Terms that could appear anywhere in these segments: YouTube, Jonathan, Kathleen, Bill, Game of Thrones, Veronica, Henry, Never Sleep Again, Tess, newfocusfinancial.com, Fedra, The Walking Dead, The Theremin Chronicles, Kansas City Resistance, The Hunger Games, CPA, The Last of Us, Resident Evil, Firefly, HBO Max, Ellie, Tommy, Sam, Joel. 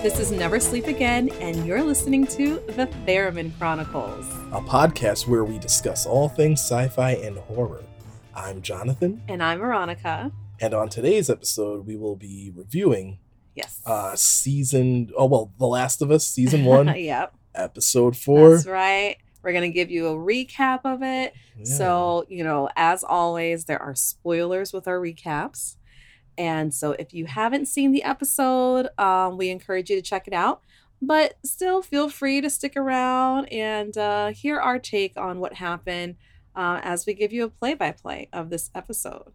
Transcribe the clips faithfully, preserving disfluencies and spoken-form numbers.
This is Never Sleep Again, and you're listening to The Theremin Chronicles, a podcast where we discuss all things sci-fi and horror. I'm Jonathan. And I'm Veronica. And on today's episode, we will be reviewing yes, uh, season, oh, well, The Last of Us, season one, yep. episode four. That's right. We're going to give you a recap of it. Yeah. So, you know, as always, there are spoilers with our recaps. And so if you haven't seen the episode, um, we encourage you to check it out. But still feel free to stick around and uh, hear our take on what happened uh, as we give you a play-by-play of this episode.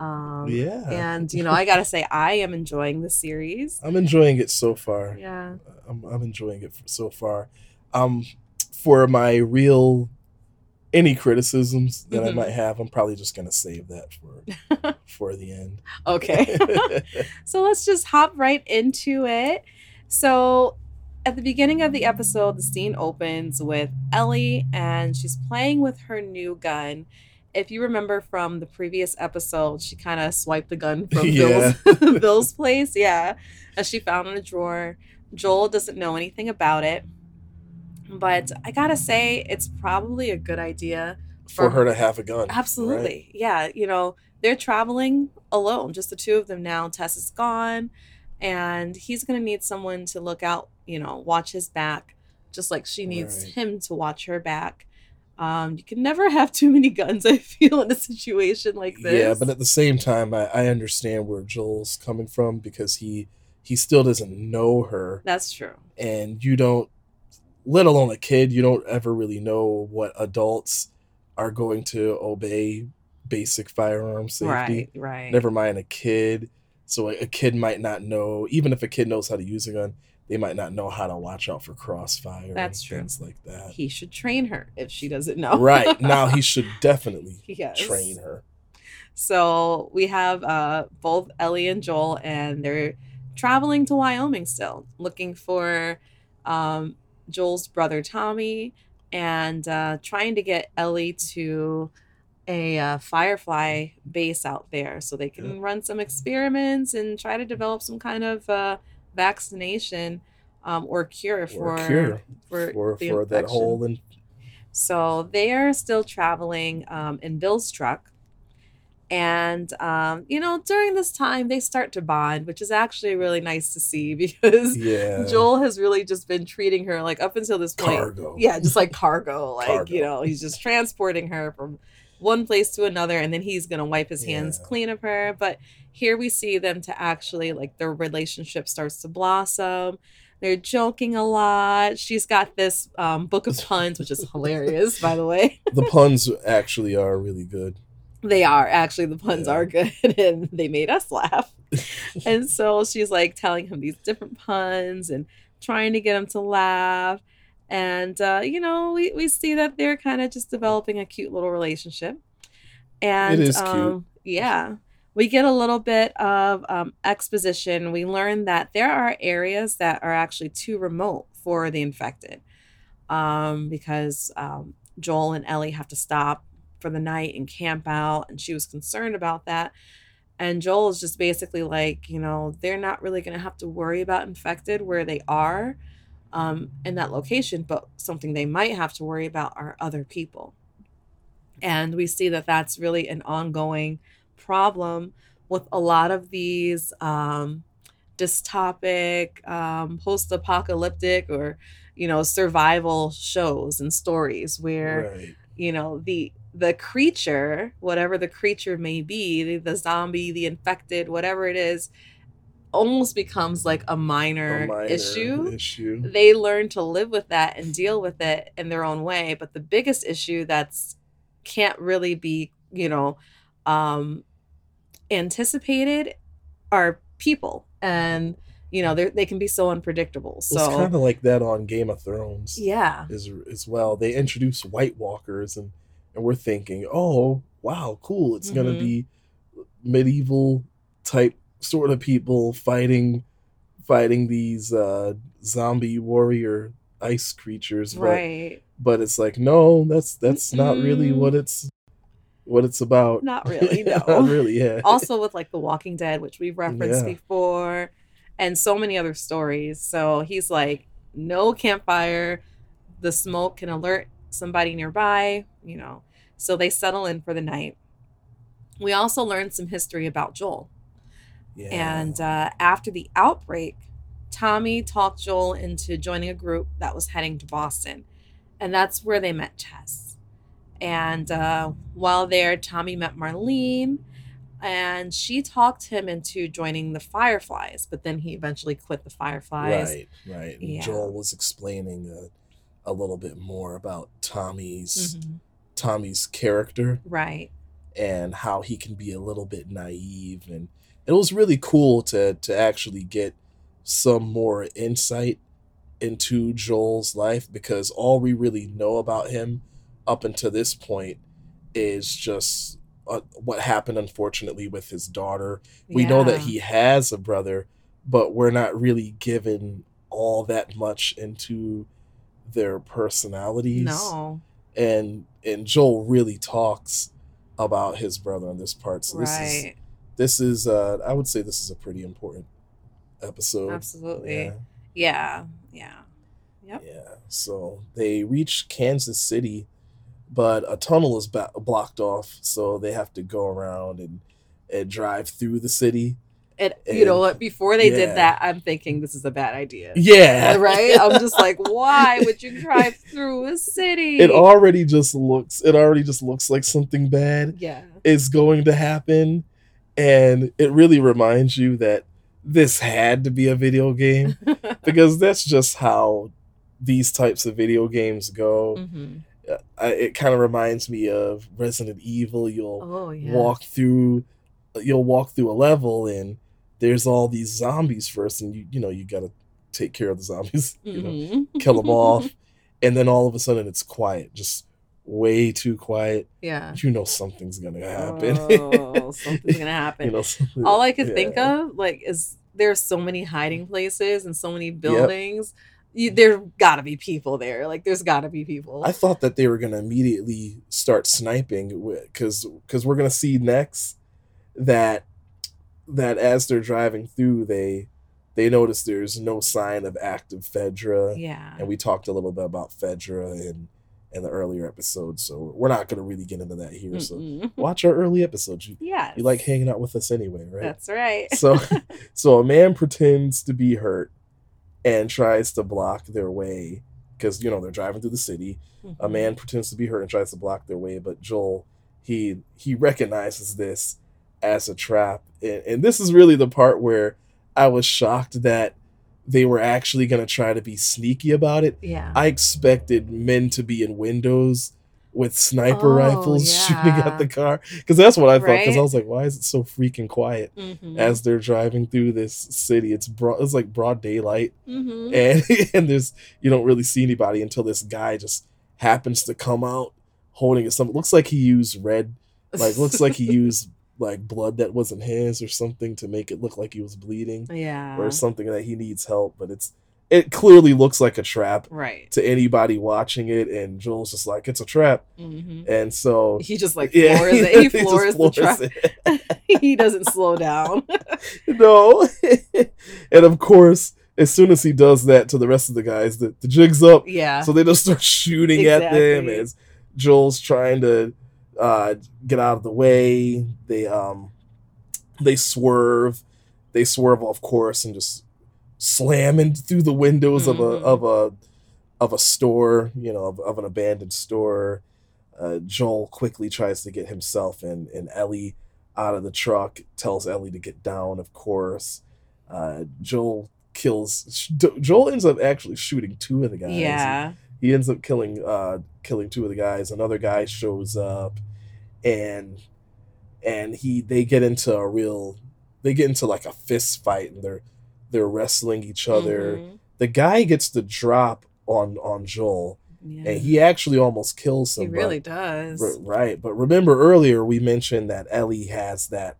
Um, yeah. And, you know, I got to say, I am enjoying the series. I'm enjoying it so far. Yeah. I'm, I'm enjoying it so far. Um, for my real... Any criticisms that mm-hmm. I might have, I'm probably just going to save that for for the end. Okay. So let's just hop right into it. So at the beginning of the episode, the scene opens with Ellie, and she's playing with her new gun. If you remember from the previous episode, she kind of swiped the gun from yeah. Bill's, Bill's place. Yeah. That she found in a drawer. Joel doesn't know anything about it. But I gotta say, it's probably a good idea for, for her to have a gun. Absolutely. Right? Yeah. You know, they're traveling alone, just the two of them now. Tess is gone, and he's gonna need someone to look out, you know, watch his back, just like she needs right. him to watch her back. Um, you can never have too many guns, I feel, in a situation like this. Yeah, but at the same time, I, I understand where Joel's coming from because he, he still doesn't know her. That's true. And you don't. Let alone a kid, you don't ever really know what adults are going to obey basic firearm safety. Right, right. Never mind a kid. So a, a kid might not know, even if a kid knows how to use a gun, they might not know how to watch out for crossfire. That's true. Things like that. He should train her if she doesn't know. Right. Now he should definitely yes. train her. So we have uh, both Ellie and Joel, and they're traveling to Wyoming still, looking for... Um, Joel's brother Tommy, and uh, trying to get Ellie to a uh, Firefly base out there so they can yeah. run some experiments and try to develop some kind of uh, vaccination um, or cure for or cure for, for, the for that whole. In- so they are still traveling um, in Bill's truck, and um, you know during this time they start to bond, which is actually really nice to see because yeah. Joel has really just been treating her like up until this point cargo. yeah just like cargo like cargo. You know, he's just transporting her from one place to another, and then he's gonna wipe his yeah. hands clean of her. But here we see them to actually like their relationship starts to blossom. They're joking a lot. She's got this um, book of puns, which is hilarious, by the way. The puns actually are really good. They are. Actually, the puns yeah. are good, and they made us laugh. And so she's, like, telling him these different puns and trying to get him to laugh. And, uh, you know, we, we see that they're kind of just developing a cute little relationship. And, it is um, cute. Yeah. We get a little bit of um, exposition. We learn that there are areas that are actually too remote for the infected um, because um, Joel and Ellie have to stop for the night and camp out, and she was concerned about that. And Joel is just basically like, you know, they're not really going to have to worry about infected where they are um, in that location, but something they might have to worry about are other people. And we see that that's really an ongoing problem with a lot of these um, dystopic, um, post-apocalyptic, or, you know, survival shows and stories where, right. you know, the The creature, whatever the creature may be, the, the zombie, the infected, whatever it is, almost becomes like a minor, a minor issue. issue. They learn to live with that and deal with it in their own way. But the biggest issue that's can't really be, you know, um, anticipated are people. And, you know, they can be so unpredictable. So it's kind of like that on Game of Thrones. Yeah. As, as well. They introduce White Walkers and... And we're thinking, oh, wow, cool. It's mm-hmm. going to be medieval type sort of people fighting fighting these uh, zombie warrior ice creatures. But, right. But it's like, no, that's that's mm-hmm. not really what it's what it's about. Not really, no. Not really, yeah. Also with like The Walking Dead, which we've referenced yeah. before. and so many other stories. So he's like, no campfire. The smoke can alert somebody nearby, you know. So they settle in for the night. We also learned some history about Joel. Yeah. And uh, after the outbreak, Tommy talked Joel into joining a group that was heading to Boston. And that's where they met Tess. And uh, while there, Tommy met Marlene. And she talked him into joining the Fireflies, but then he eventually quit the Fireflies. Right, right. Yeah. Joel was explaining a, a little bit more about Tommy's mm-hmm. Tommy's character. Right. And how he can be a little bit naive. And it was really cool to to actually get some more insight into Joel's life, because all we really know about him up until this point is just uh, what happened, unfortunately, with his daughter. We yeah. know that he has a brother, but we're not really given all that much into their personalities. No. And and Joel really talks about his brother on this part. So right. this is this is uh, I would say this is a pretty important episode. Absolutely. Yeah. Yeah. Yeah. Yep. Yeah. So they reach Kansas City, but a tunnel is ba- blocked off, so they have to go around and, and drive through the city. And, and you know what? Before they yeah. did that, I'm thinking this is a bad idea. Yeah. Right? I'm just like, why would you drive through a city? It already just looks it already just looks like something bad yeah. is going to happen. And it really reminds you that this had to be a video game, because that's just how these types of video games go. Mm-hmm. I, it kind of reminds me of Resident Evil. You'll oh, yeah. walk through, you'll walk through a level, and there's all these zombies first, and you you know you gotta take care of the zombies, you mm-hmm. know, kill them off, and then all of a sudden it's quiet, just way too quiet. Yeah, you know something's gonna happen. Oh, something's gonna happen. You know, something, all I could yeah. think of like is. There's so many hiding places and so many buildings. Yep. You, there gotta be people there. Like, there's gotta be people. I thought that they were gonna immediately start sniping, because because we're gonna see next that that as they're driving through, they they notice there's no sign of active Fedra. Yeah, and we talked a little bit about Fedra in in the earlier episode, so we're not gonna really get into that here. Mm-mm. So watch our early episodes. You, yes. you like hanging out with us anyway, right? That's right. So. So a man pretends to be hurt and tries to block their way, because, you know, they're driving through the city. Mm-hmm. A man pretends to be hurt and tries to block their way. But Joel, he he recognizes this as a trap. And, and this is really the part where I was shocked that they were actually going to try to be sneaky about it. Yeah. I expected men to be in windows with sniper oh, rifles yeah. shooting at the car, because that's what I thought. Because right? I was like, why is it so freaking quiet mm-hmm. as they're driving through this city? It's broad, it's like broad daylight, mm-hmm. and and there's you don't really see anybody until this guy just happens to come out holding something. Looks like he used red, like looks like he used like blood that wasn't his or something to make it look like he was bleeding, yeah, or something that he needs help, but it's. It clearly looks like a trap right. to anybody watching it, and Joel's just like, it's a trap. Mm-hmm. And so... He just, like, floors yeah, it. He floors, he floors the trap. He doesn't slow down. No. And, of course, as soon as he does that to the rest of the guys, the, the jig's up. Yeah. So they just start shooting exactly. at them as Joel's trying to uh, get out of the way. They, um, they swerve. They swerve, of course, and just... slamming through the windows mm. of a of a of a store, you know, of, of an abandoned store. Uh, Joel quickly tries to get himself and, and Ellie out of the truck. Tells Ellie to get down, of course. Uh, Joel kills. Joel ends up actually shooting two of the guys. Yeah, he ends up killing uh, killing two of the guys. Another guy shows up, and and he they get into a real they get into like a fist fight, and they're. They're wrestling each other. Mm-hmm. The guy gets the drop on, on Joel, yeah. and he actually almost kills him. He really does. Right. But remember earlier we mentioned that Ellie has that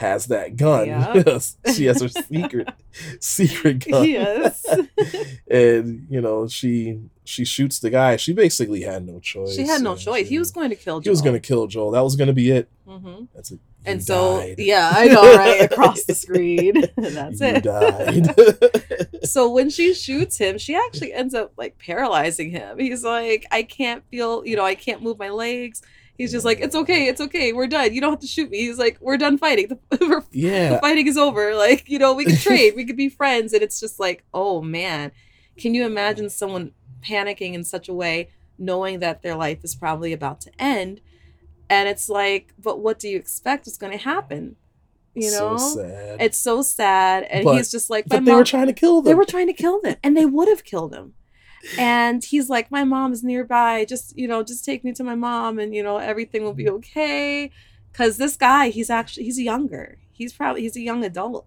has that gun. Yep. Yes, she has her secret secret gun. Yes. And you know, she she shoots the guy. She basically had no choice. She had no choice. She, he was going to kill Joel. He was going to kill Joel. That was going to be it. Mm-hmm. That's it. And so, died. Yeah, I know, right? Across the screen. That's you it. Died. So when she shoots him, she actually ends up like paralyzing him. He's like, I can't feel, you know, I can't move my legs. He's just like, it's okay, it's okay, we're done. You don't have to shoot me. He's like, we're done fighting. The, yeah. The fighting is over. Like, you know, we can trade, we could be friends. And it's just like, oh man, can you imagine someone panicking in such a way, knowing that their life is probably about to end? And it's like, but what do you expect is going to happen? You know, so sad. It's so sad. And but, he's just like, but they mom, were trying to kill them. They were trying to kill them, and they would have killed him. And he's like, my mom is nearby. Just, you know, just take me to my mom, and you know, everything will be okay. Because this guy, he's actually he's younger. He's probably he's a young adult.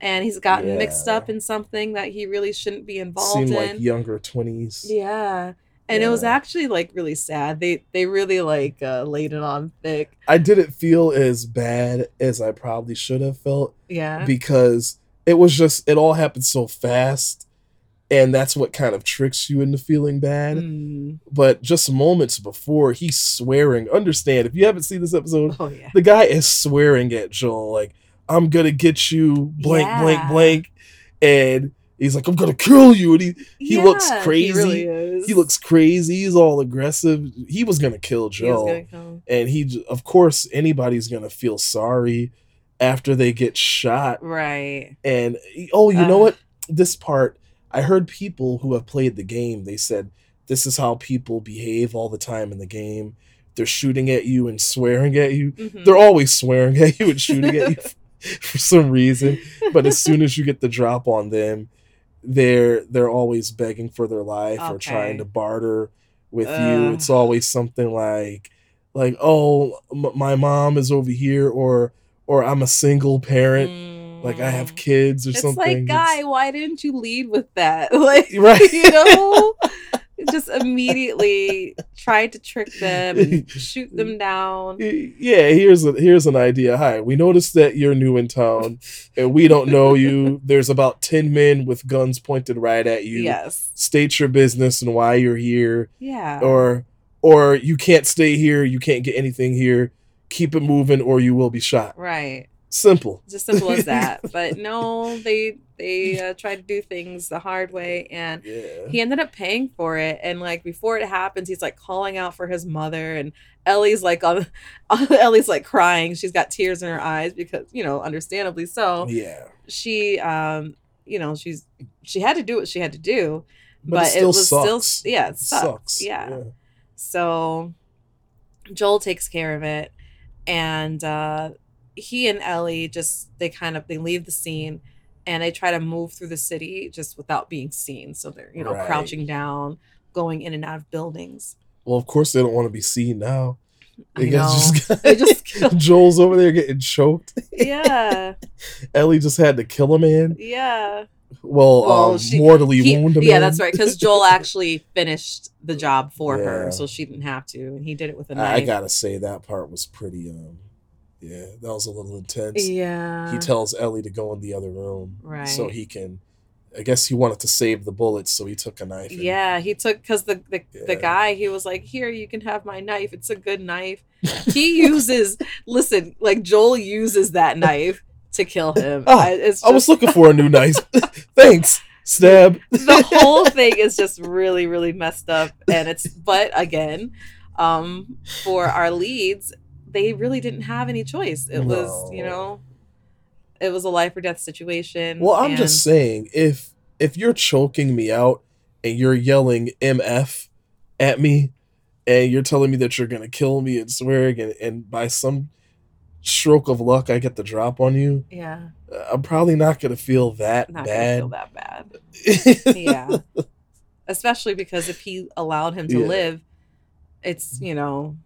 And he's gotten yeah. mixed up in something that he really shouldn't be involved Seemed in. Like younger twenties. Yeah. And yeah. it was actually like really sad. They they really like uh, laid it on thick. I didn't feel as bad as I probably should have felt. Yeah. Because it was just, it all happened so fast. And that's what kind of tricks you into feeling bad. Mm. But just moments before, he's swearing. Understand, if you haven't seen this episode, oh, yeah. the guy is swearing at Joel, like, I'm going to get you blank, yeah. blank, blank. And he's like, I'm going to kill you. And he, he yeah, looks crazy. He really is. He looks crazy. He's all aggressive. He was going to kill Joel. And he, of course, anybody's going to feel sorry after they get shot. Right. And, oh, you uh, know what? This part, I heard people who have played the game, they said, this is how people behave all the time in the game. They're shooting at you and swearing at you. Mm-hmm. They're always swearing at you and shooting at you for some reason. But as soon as you get the drop on them, they're they're always begging for their life okay. or trying to barter with uh. you. It's always something like like oh m- my mom is over here, or or I'm a single parent, mm. like I have kids or it's something. It's like, guy, it's... why didn't you lead with that? Like, right. you know, just immediately tried to trick them and shoot them down. Yeah, here's a, here's an idea. Hi, we noticed that you're new in town and we don't know you. There's about ten men with guns pointed right at you. Yes. State your business and why you're here. Yeah. Or or you can't stay here, you can't get anything here. Keep it moving or you will be shot. Right. Simple. Just simple as that. But no, they they uh, tried to do things the hard way, and yeah. he ended up paying for it. And like before it happens, he's like calling out for his mother, and Ellie's like on, Ellie's like crying. She's got tears in her eyes because, you know, understandably so. Yeah. She um you know she's she had to do what she had to do, but, but it, still it was sucks. still yeah it sucks, it sucks. Yeah. yeah. So Joel takes care of it, and. uh He and Ellie just, they kind of, they leave the scene and they try to move through the city just without being seen. So they're, you know, right. crouching down, going in and out of buildings. Well, of course they don't want to be seen now. They I guess know. Just, they just killed. Joel's over there getting choked. Yeah. Ellie just had to kill a man. Yeah. Well, well um, she, mortally he, wound him. Yeah, that's right. Because Joel actually finished the job for yeah. her, so she didn't have to. And he did it with a knife. I gotta say that part was pretty... Um, Yeah, that was a little intense. Yeah. He tells Ellie to go in the other room. Right. So he can, I guess he wanted to save the bullets, so he took a knife. And, yeah, he took, because the the, yeah. the guy, he was like, here, you can have my knife. It's a good knife. He uses, listen, like Joel uses that knife to kill him. Oh, I, it's just... I was looking for a new knife. Thanks. Stab. The whole thing is just really, really messed up. And it's, but again, um, for our leads, they really didn't have any choice. It no. was, you know, it was a life or death situation. Well, I'm and... just saying, if if you're choking me out and you're yelling M F at me and you're telling me that you're going to kill me and swearing, and, and by some stroke of luck, I get the drop on you. Yeah. I'm probably not going to feel that not bad. Not going to feel that bad. Yeah. Especially because if he allowed him to yeah. live, it's, you know...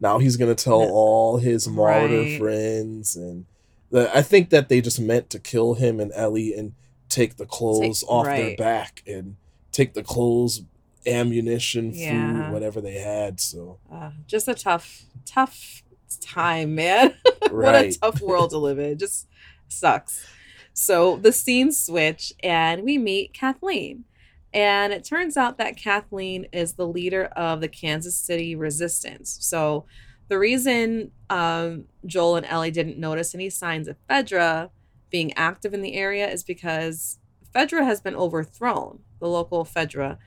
Now he's going to tell all his martyr right. friends. And the, I think that they just meant to kill him and Ellie and take the clothes take, off right. their back and take the clothes, ammunition, yeah. food, whatever they had. So uh, just a tough, tough time, man. Right. What a tough world to live in. It just sucks. So the scenes switch and we meet Kathleen. And it turns out that Kathleen is the leader of the Kansas City Resistance. So the reason um, Joel and Ellie didn't notice any signs of Fedra being active in the area is because Fedra has been overthrown, the local Fedra.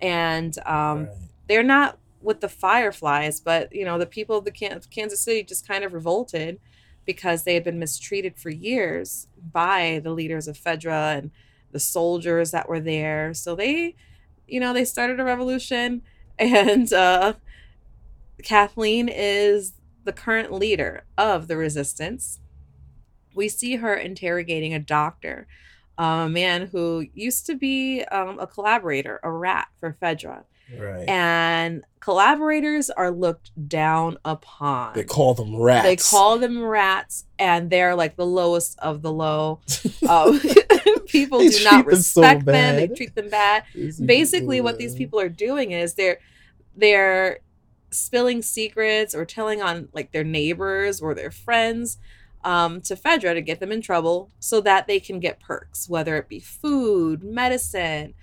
And um, right. they're not with the Fireflies, but, you know, the people of the Can- Kansas City just kind of revolted because they had been mistreated for years by the leaders of Fedra and the soldiers that were there. So they, you know, they started a revolution, and uh, Kathleen is the current leader of the resistance. We see her interrogating a doctor, a man who used to be um, a collaborator, a rat for Fedra. Right. And collaborators are looked down upon. They call them rats. They call them rats, and they're like the lowest of the low. Um, people do not respect them, so them. They treat them bad. Basically, what these people are doing is they're they're spilling secrets or telling on like their neighbors or their friends um, to Fedra to get them in trouble so that they can get perks, whether it be food, medicine.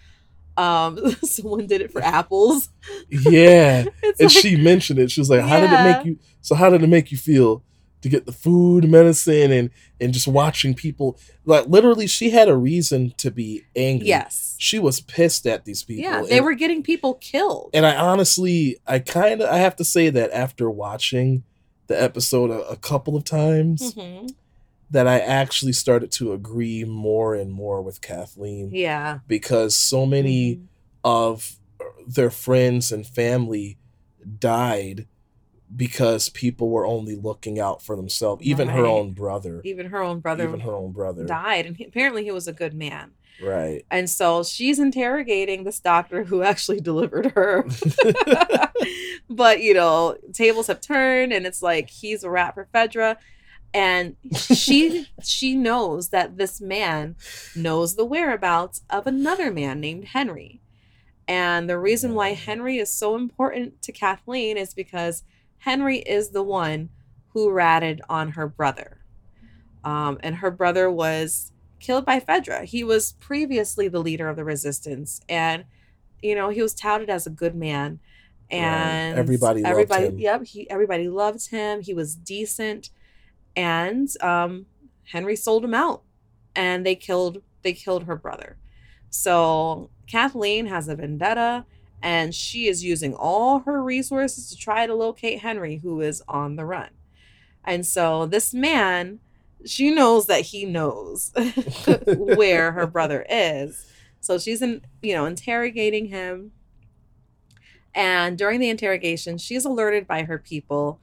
Um, someone did it for apples. Yeah. And like, she mentioned it. She was like, how yeah. did it make you, so how did it make you feel to get the food, medicine, and, and just watching people, like literally she had a reason to be angry. Yes. She was pissed at these people. Yeah. They and, were getting people killed. And I honestly, I kind of, I have to say that after watching the episode a, a couple of times, mm-hmm. that I actually started to agree more and more with Kathleen. Yeah. Because so many mm-hmm. of their friends and family died because people were only looking out for themselves. Even right. her own brother. Even her own brother. Even her own brother. Died. And he, apparently he was a good man. Right. And so she's interrogating this doctor who actually delivered her. But, you know, tables have turned and it's like, he's a rat for Fedra. And she she knows that this man knows the whereabouts of another man named Henry. And the reason why Henry is so important to Kathleen is because Henry is the one who ratted on her brother. Um, and her brother was killed by Fedra. He was previously the leader of the resistance. And, you know, he was touted as a good man. And right. everybody, everybody loved him. Yep, he, everybody loved him. He was decent. And um, Henry sold him out, and they killed they killed her brother. So Kathleen has a vendetta, and she is using all her resources to try to locate Henry, who is on the run. And so this man, she knows that he knows where her brother is. So she's in, you know, interrogating him. And during the interrogation, she's alerted by her people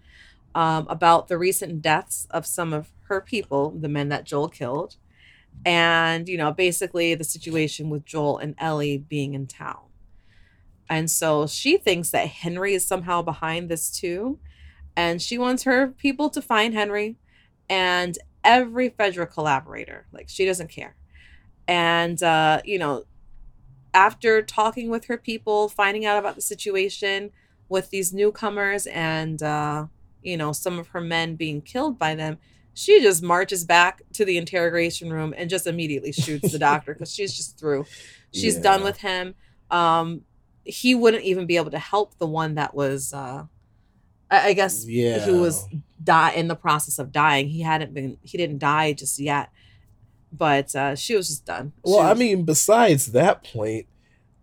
Um, about the recent deaths of some of her people, the men that Joel killed, and, you know, basically the situation with Joel and Ellie being in town. And so she thinks that Henry is somehow behind this too, and she wants her people to find Henry and every Fedra collaborator. Like, she doesn't care. And, uh, you know, after talking with her people, finding out about the situation with these newcomers and, uh, you know, some of her men being killed by them, she just marches back to the interrogation room and just immediately shoots the doctor because she's just through. She's yeah. done with him. Um, he wouldn't even be able to help the one that was, uh, I-, I guess, yeah. who was die in the process of dying. He hadn't been, he didn't die just yet, but uh, she was just done. Well, was- I mean, besides that point,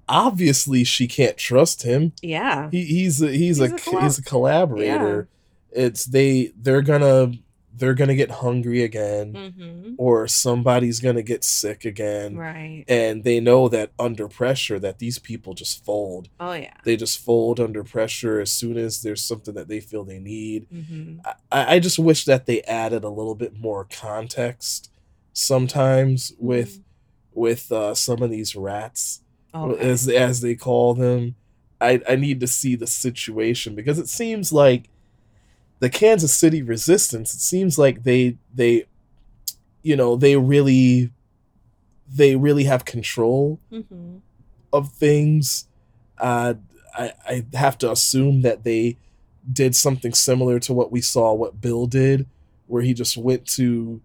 obviously she can't trust him. Yeah. He, he's a, he's, he's a, a collab- he's a collaborator. Yeah. It's they they're gonna they're gonna get hungry again, mm-hmm. or somebody's gonna get sick again, right? And they know that under pressure that these people just fold. Oh yeah, they just fold under pressure as soon as there's something that they feel they need. Mm-hmm. I, I just wish that they added a little bit more context sometimes with mm-hmm. with uh, some of these rats, okay. as as they call them. I I need to see the situation because it seems like the Kansas City Resistance, it seems like they, they, you know, they really, they really have control mm-hmm. of things. Uh, I, I have to assume that they did something similar to what we saw what Bill did, where he just went to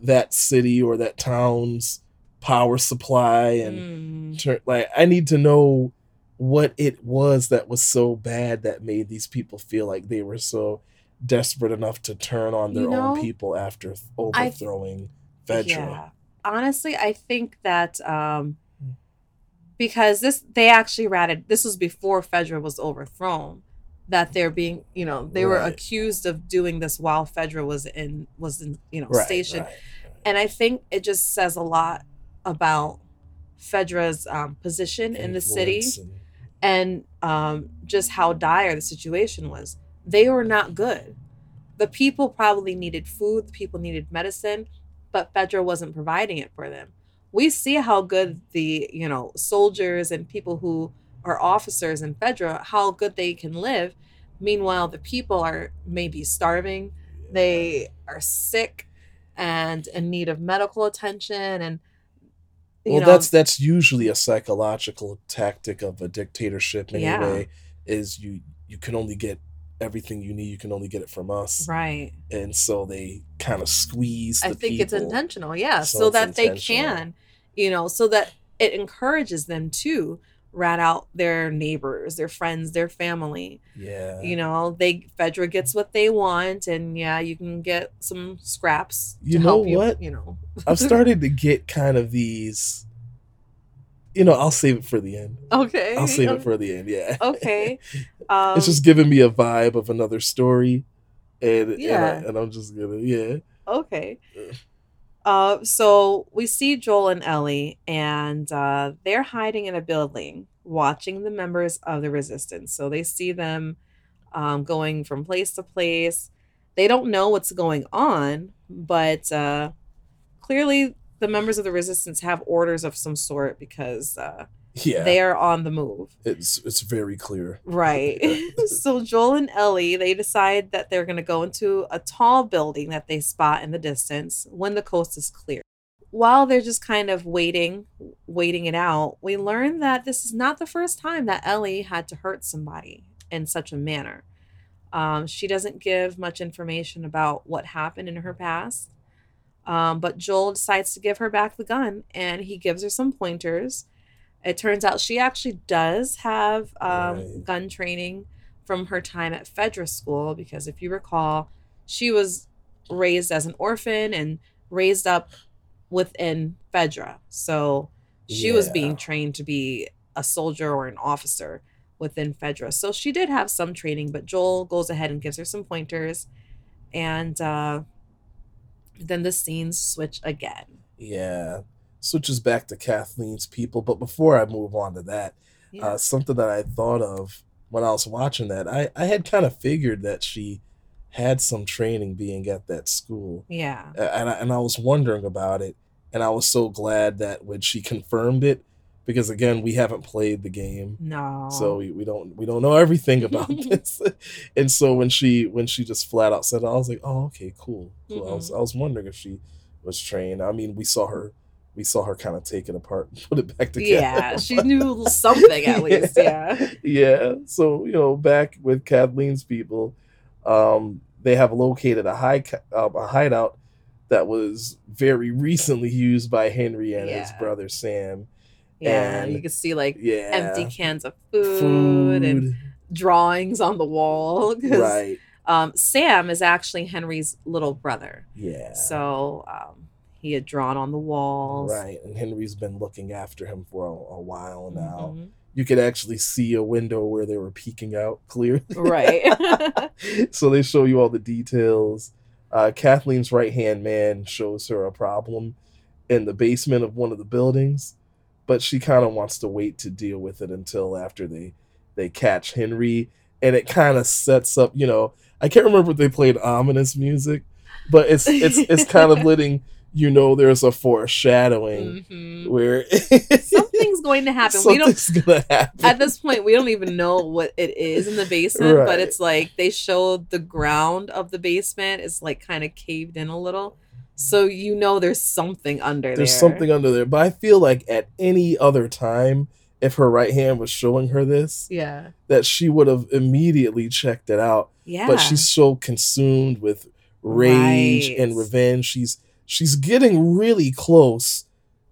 that city or that town's power supply and mm. turn, like, I need to know what it was that was so bad that made these people feel like they were so desperate enough to turn on their you know, own people after overthrowing Fedra. Yeah. Honestly, I think that um, because this, they actually ratted, this was before Fedra was overthrown, that they're being, you know, they right. were accused of doing this while Fedra was in, was in, you know, right, stationed. Right, right. And I think it just says a lot about Fedra's um, position Influence in the city and, and um, just how dire the situation was. They were not good. The people probably needed food. The people needed medicine, but Fedra wasn't providing it for them. We see how good the, you know, soldiers and people who or officers in Fedra, how good they can live. Meanwhile, the people are maybe starving. They are sick and in need of medical attention. And you well, know, that's that's usually a psychological tactic of a dictatorship anyway, yeah. is you, you can only get everything you need. You can only get it from us. Right. And so they kind of squeeze the I think people. It's intentional, yeah, so, so that they can, you know, so that it encourages them to rat out their neighbors, their friends, their family. Yeah. You know, they Fedra gets what they want, and yeah, you can get some scraps. You to know help what? You, you know. I've started to get kind of these, you know, I'll save it for the end. Okay. I'll save it for the end, yeah. Okay. Um, it's just giving me a vibe of another story. And yeah. and, I, and I'm just gonna yeah. Okay. Uh, so we see Joel and Ellie, and uh, they're hiding in a building, watching the members of the resistance. So they see them um, going from place to place. They don't know what's going on, but uh, clearly the members of the resistance have orders of some sort because uh, yeah. they are on the move. It's it's very clear. Right. Yeah. So Joel and Ellie, they decide that they're going to go into a tall building that they spot in the distance when the coast is clear. While they're just kind of waiting, waiting it out, we learn that this is not the first time that Ellie had to hurt somebody in such a manner. Um, she doesn't give much information about what happened in her past, um, but Joel decides to give her back the gun, and he gives her some pointers. It turns out she actually does have um, right. gun training from her time at Fedra school, because if you recall, she was raised as an orphan and raised up within Fedra. So she yeah. was being trained to be a soldier or an officer within Fedra. So she did have some training, but Joel goes ahead and gives her some pointers. And uh, then the scenes switch again. Yeah. Switches back to Kathleen's people. But before I move on to that, yeah. uh, something that I thought of when I was watching that, I, I had kind of figured that she had some training being at that school. Yeah. Uh, and, I, and I was wondering about it. And I was so glad that when she confirmed it, because again, we haven't played the game. No. So we, we don't we don't know everything about this. And so when she when she just flat out said it, I was like, oh, okay, cool. cool. Mm-hmm. I was I was wondering if she was trained. I mean, we saw her. We saw her kind of take it apart and put it back together. Yeah, she knew something at least, yeah. yeah. Yeah, so, you know, back with Kathleen's people, um, they have located a, high, uh, a hideout that was very recently used by Henry and yeah. his brother Sam. Yeah, and you can see, like, yeah, empty cans of food, food and drawings on the wall. Right. Um, Sam is actually Henry's little brother. Yeah. So... Um, he had drawn on the walls. Right, and Henry's been looking after him for a, a while now. Mm-hmm. You could actually see a window where they were peeking out clearly. Right. So they show you all the details. Uh, Kathleen's right-hand man shows her a problem in the basement of one of the buildings, but she kind of wants to wait to deal with it until after they, they catch Henry. And it kind of sets up, you know, I can't remember if they played ominous music, but it's it's it's kind of letting... you know, there's a foreshadowing mm-hmm. where something's going to happen. Something's we don't gonna happen. At this point, we don't even know what it is in the basement, right. but it's like they showed the ground of the basement is like kind of caved in a little. So, you know, there's something under there's there. There's something under there. But I feel like at any other time, if her right hand was showing her this, yeah, that she would have immediately checked it out. Yeah. But she's so consumed with rage right. and revenge. She's she's getting really close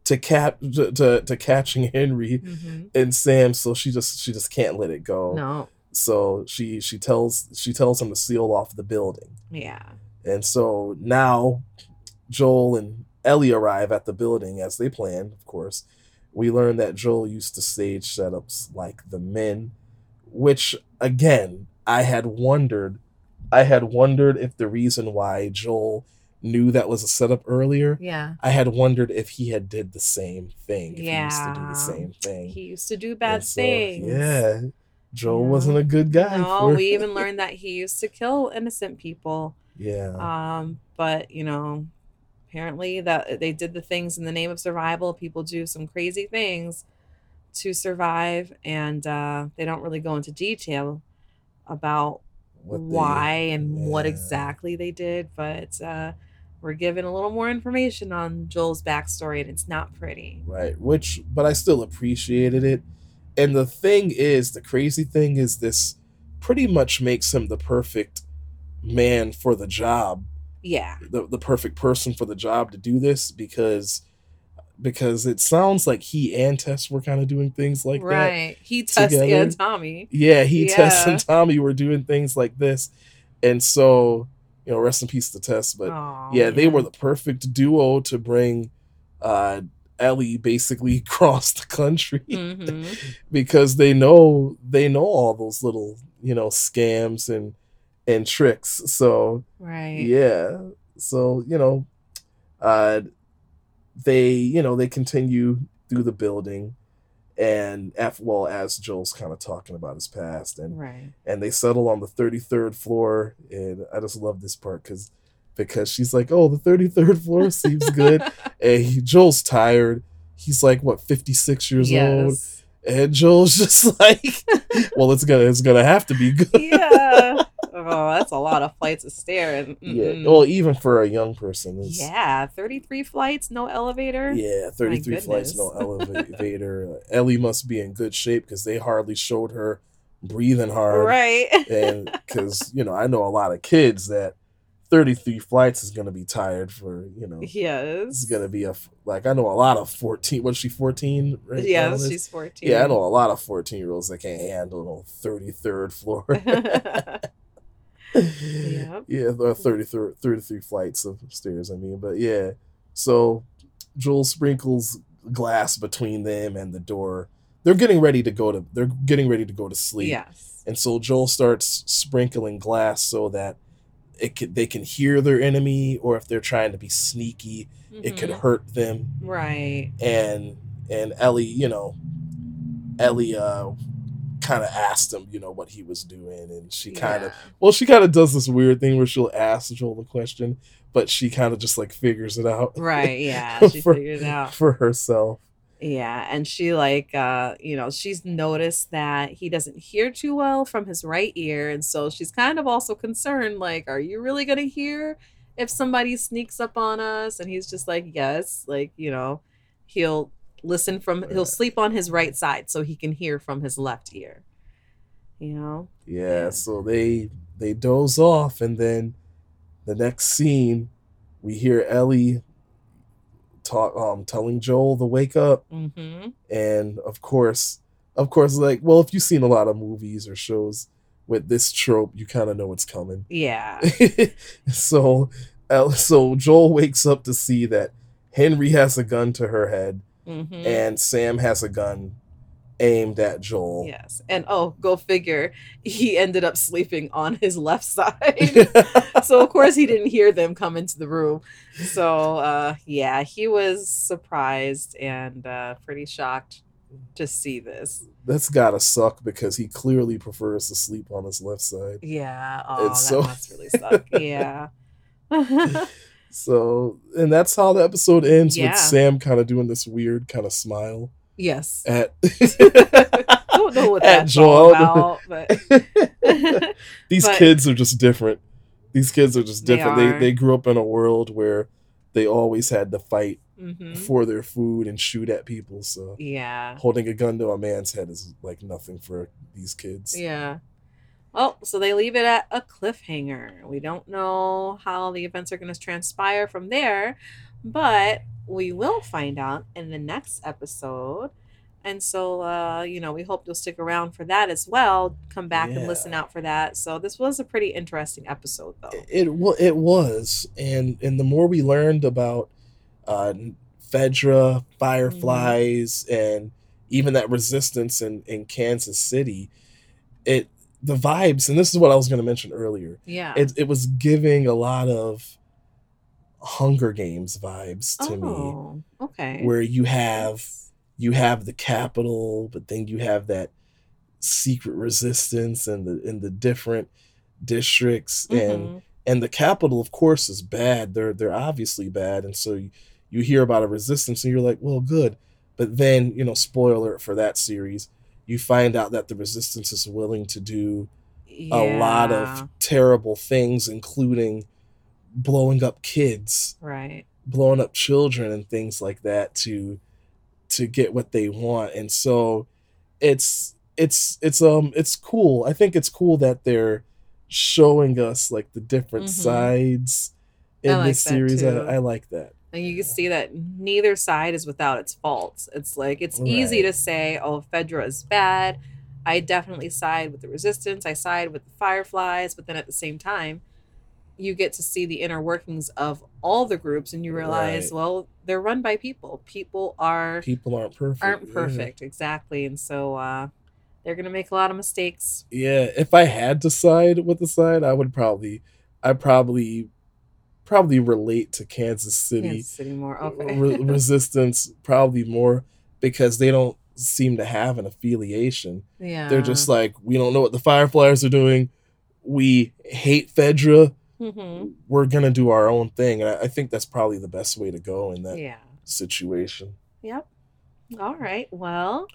to cap to, to, to catching Henry mm-hmm. and Sam, so she just she just can't let it go. No. So she she tells she tells him to seal off the building. Yeah. And so now Joel and Ellie arrive at the building as they planned, of course. We learn that Joel used to stage setups like The Men, which, again, I had wondered. I had wondered if the reason why Joel knew that was a setup earlier. Yeah. I had wondered if he had did the same thing. If yeah. he used to do the same thing. He used to do bad so, things. Yeah. Joel yeah. wasn't a good guy. No, for... we even learned that he used to kill innocent people. Yeah. Um, but, you know... Apparently that they did the things in the name of survival. People do some crazy things to survive, and uh, they don't really go into detail about what why they, and yeah. what exactly they did. But uh, we're given a little more information on Joel's backstory, and it's not pretty. Right. Which, but I still appreciated it. And the thing is, the crazy thing is this pretty much makes him the perfect man for the job. Yeah, the the perfect person for the job to do this, because because it sounds like he and Tess were kind of doing things like right. that. Right, he Tess together. and Tommy. Yeah, he yeah. Tess and Tommy were doing things like this, and so you know, rest in peace to Tess. But Aww, yeah, they yeah. were the perfect duo to bring uh, Ellie basically across the country mm-hmm. because they know they know all those little you know scams and. and tricks. So right. yeah. So, you know, uh they, you know, they continue through the building, and F well as Joel's kind of talking about his past, and right. and they settle on the thirty-third floor, and I just love this part cuz because she's like, "Oh, the thirty-third floor seems good." And he, Joel's tired. He's like what, fifty-six years yes. old. And Joel's just like, "Well, it's going to it's going to have to be good." Yeah. Oh, that's a lot of flights of stairs. Mm-mm. Yeah. Well, even for a young person. It's... Yeah. thirty-three flights, no elevator. Yeah. thirty-three flights, no elevator. Ellie must be in good shape because they hardly showed her breathing hard. Right. And because, you know, I know a lot of kids that thirty-three flights is going to be tired for, you know. Yes. It's going to be a, like, I know a lot of fourteen, was she fourteen? Right? Yeah, she's fourteen. Yeah, I know a lot of fourteen-year-olds that can't handle the thirty-third floor. Yep. Yeah, there are thirty-three flights of stairs, I mean, but yeah. So Joel sprinkles glass between them and the door. They're getting ready to go to they're getting ready to go to sleep. Yes. And so Joel starts sprinkling glass so that it can, they can hear their enemy, or if they're trying to be sneaky, mm-hmm. it could hurt them. Right. And and Ellie, you know, Ellie uh kind of asked him, you know, what he was doing, and she kind of, yeah. well, she kind of does this weird thing where she'll ask Joel the question, but she kind of just like figures it out. Right, yeah, she for, figures it out. For herself. Yeah, and she like, uh, you know, she's noticed that he doesn't hear too well from his right ear, and so she's kind of also concerned, like, are you really going to hear if somebody sneaks up on us? And he's just like, yes, like, you know, he'll listen from he'll sleep on his right side so he can hear from his left ear, you know. Yeah, yeah. So they they doze off, and then the next scene we hear Ellie talk um telling Joel to wake up, mm-hmm. and of course of course like, well, if you've seen a lot of movies or shows with this trope, you kind of know what's coming. Yeah. so so Joel wakes up to see that Henry has a gun to her head. Mm-hmm. And Sam has a gun aimed at Joel. Yes. And oh, go figure, he ended up sleeping on his left side. So, of course, he didn't hear them come into the room. So, uh, yeah, he was surprised and uh, pretty shocked to see this. That's gotta suck because he clearly prefers to sleep on his left side. Yeah. Oh, and that so... must really suck. Yeah. So, and that's how the episode ends, yeah. with Sam kind of doing this weird kind of smile. Yes. At I don't know what that's all about, but these but, kids are just different. These kids are just different. They, they they grew up in a world where they always had to fight mm-hmm. for their food and shoot at people. So yeah, holding a gun to a man's head is like nothing for these kids. Yeah. Well, so they leave it at a cliffhanger. We don't know how the events are going to transpire from there, but we will find out in the next episode. And so, uh, you know, we hope you'll stick around for that as well. Come back yeah. and listen out for that. So this was a pretty interesting episode, though. It it, it was. And, and the more we learned about uh, Fedra, Fireflies, mm. and even that resistance in, in Kansas City, it the vibes, and this is what I was going to mention earlier. Yeah. It, it was giving a lot of Hunger Games vibes to oh, me. Okay. Where you have... You have the capital, but then you have that secret resistance and the in the different districts, mm-hmm. and and the capital, of course, is bad. They're they're obviously bad, and so you, you hear about a resistance, and you're like, well, good. But then, you know, spoiler for that series, you find out that the resistance is willing to do yeah. a lot of terrible things, including blowing up kids, right? Blowing up children and things like that to. to get what they want. And so it's it's it's um it's cool. I think it's cool that they're showing us like the different mm-hmm. sides in like this series. I, I like that. And you can see that neither side is without its faults. It's like it's right. easy to say, oh, Fedra is bad. I definitely side with the resistance. I side with the Fireflies. But then at the same time, you get to see the inner workings of all the groups, and you realize, right. well, they're run by people. People are people aren't perfect. Aren't perfect, yeah. exactly. And so uh, they're gonna make a lot of mistakes. Yeah. If I had to side with the side, I would probably, I probably, probably relate to Kansas City. Kansas City more. Okay. Re- resistance probably more because they don't seem to have an affiliation. Yeah. They're just like, we don't know what the Fireflies are doing. We hate Fedra. Mm-hmm. We're gonna do our own thing, and I, I think that's probably the best way to go in that yeah. situation. Yep. All right. Well,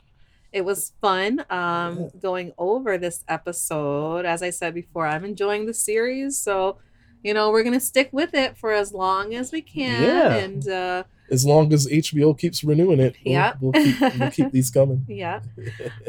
it was fun um, yeah. going over this episode. As I said before, I'm enjoying the series, so you know we're gonna stick with it for as long as we can, yeah. and uh, as long as H B O keeps renewing it, we'll, yeah, we'll keep, we'll keep these coming. Yeah.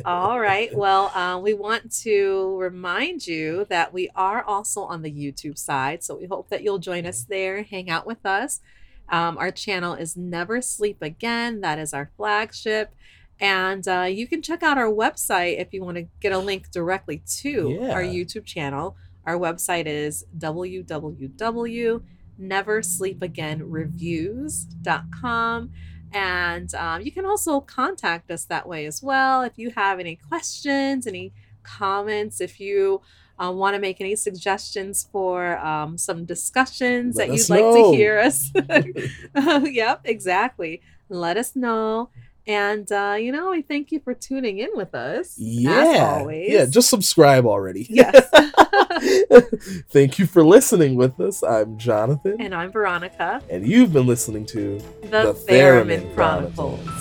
All right. Well, uh, we want to remind you that we are also on the YouTube side, so we hope that you'll join us there, hang out with us. Um, our channel is Never Sleep Again. That is our flagship. And uh, you can check out our website if you want to get a link directly to yeah. our YouTube channel. Our website is www. never sleep again reviews dot com, and um, you can also contact us that way as well if you have any questions, any comments, if you uh, want to make any suggestions for um, some discussions let that you'd know. Like to hear us. Yep, exactly. Let us know. And, uh, you know, we thank you for tuning in with us. Yeah. As always. Yeah, just subscribe already. Yes. Thank you for listening with us. I'm Jonathan. And I'm Veronica. And you've been listening to The, the Theremin Chronicles. Chronicles.